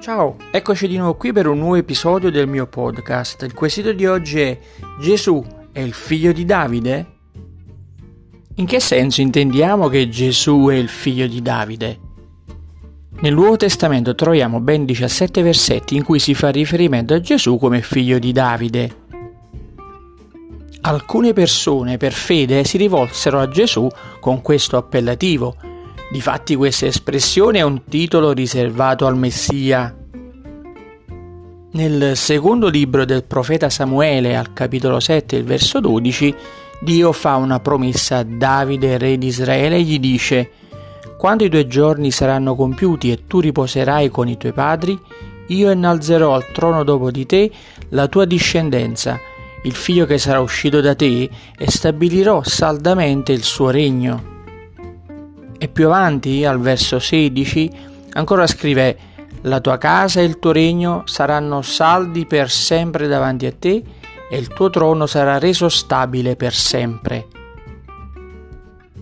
Ciao, eccoci di nuovo qui per un nuovo episodio del mio podcast. Il quesito di oggi è: Gesù è il figlio di Davide? In che senso intendiamo che Gesù è il figlio di Davide? Nel Nuovo Testamento troviamo ben 17 versetti in cui si fa riferimento a Gesù come figlio di Davide. Alcune persone per fede si rivolsero a Gesù con questo appellativo. Difatti questa espressione è un titolo riservato al Messia. Nel secondo libro del profeta Samuele, al capitolo 7, il verso 12, Dio fa una promessa a Davide, re di Israele, e gli dice: «Quando i tuoi giorni saranno compiuti e tu riposerai con i tuoi padri, io innalzerò al trono dopo di te la tua discendenza, il figlio che sarà uscito da te, e stabilirò saldamente il suo regno». E più avanti, al verso 16, ancora scrive: «La tua casa e il tuo regno saranno saldi per sempre davanti a te, e il tuo trono sarà reso stabile per sempre».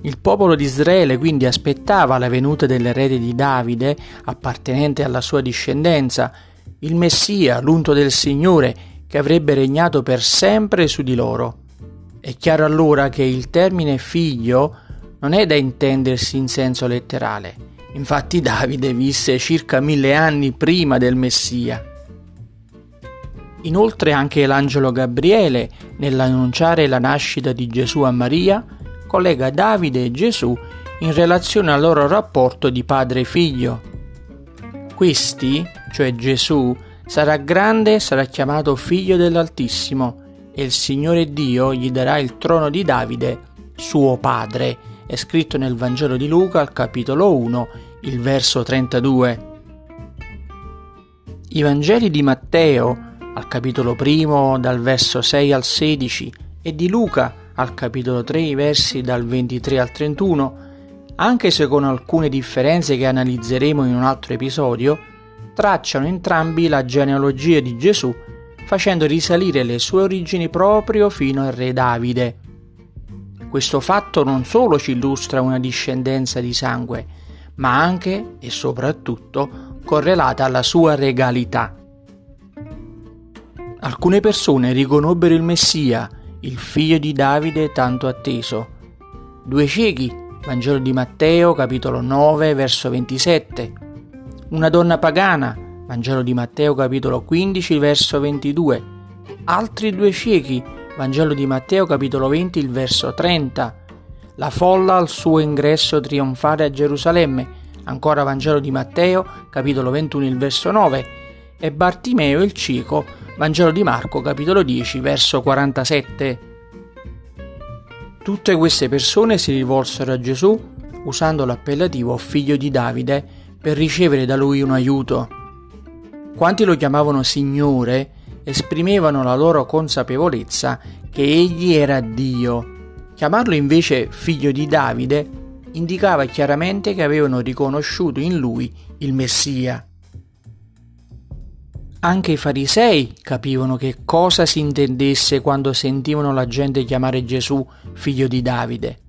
Il popolo di Israele quindi aspettava la venuta dell'erede di Davide, appartenente alla sua discendenza, il Messia, l'unto del Signore, che avrebbe regnato per sempre su di loro. È chiaro allora che il termine «figlio» non è da intendersi in senso letterale. Infatti Davide visse circa 1000 anni prima del Messia. Inoltre anche l'angelo Gabriele, nell'annunciare la nascita di Gesù a Maria, collega Davide e Gesù in relazione al loro rapporto di padre e figlio. Questi, cioè Gesù, sarà grande e sarà chiamato figlio dell'Altissimo, e il Signore Dio gli darà il trono di Davide, suo padre. È scritto nel Vangelo di Luca, al capitolo 1, il verso 32. I Vangeli di Matteo, al capitolo 1, dal verso 6 al 16, e di Luca, al capitolo 3, i versi dal 23 al 31, anche se con alcune differenze che analizzeremo in un altro episodio, tracciano entrambi la genealogia di Gesù, facendo risalire le sue origini proprio fino al re Davide. Questo fatto non solo ci illustra una discendenza di sangue, ma anche e soprattutto correlata alla sua regalità. Alcune persone riconobbero il Messia, il figlio di Davide tanto atteso. Due ciechi, Vangelo di Matteo, capitolo 9, verso 27. Una donna pagana, Vangelo di Matteo, capitolo 15, verso 22. Altri due ciechi, Vangelo di Matteo, capitolo 20, il verso 30. La folla al suo ingresso trionfale a Gerusalemme, ancora Vangelo di Matteo, capitolo 21, il verso 9. E Bartimeo il cieco, Vangelo di Marco, capitolo 10, verso 47. Tutte queste persone si rivolsero a Gesù usando l'appellativo figlio di Davide per ricevere da lui un aiuto. Quanti lo chiamavano Signore esprimevano la loro consapevolezza che egli era Dio. Chiamarlo invece figlio di Davide indicava chiaramente che avevano riconosciuto in lui il Messia. Anche i farisei capivano che cosa si intendesse quando sentivano la gente chiamare Gesù figlio di Davide,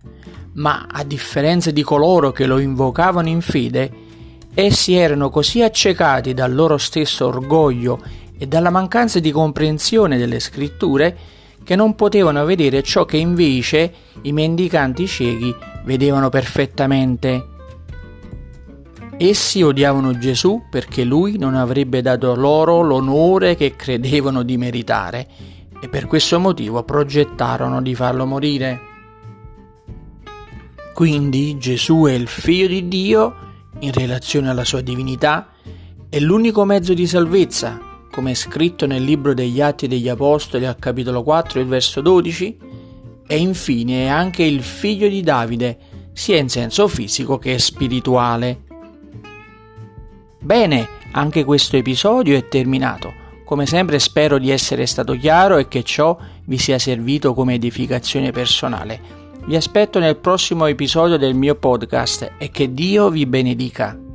ma a differenza di coloro che lo invocavano in fede, essi erano così accecati dal loro stesso orgoglio e dalla mancanza di comprensione delle scritture che non potevano vedere ciò che invece i mendicanti ciechi vedevano perfettamente. Essi odiavano Gesù perché lui non avrebbe dato loro l'onore che credevano di meritare, e per questo motivo progettarono di farlo morire. Quindi Gesù è il figlio di Dio in relazione alla sua divinità, è l'unico mezzo di salvezza, come è scritto nel libro degli Atti degli Apostoli al capitolo 4, il verso 12, e infine è anche il figlio di Davide, sia in senso fisico che spirituale. Bene, anche questo episodio è terminato. Come sempre spero di essere stato chiaro e che ciò vi sia servito come edificazione personale. Vi aspetto nel prossimo episodio del mio podcast e che Dio vi benedica.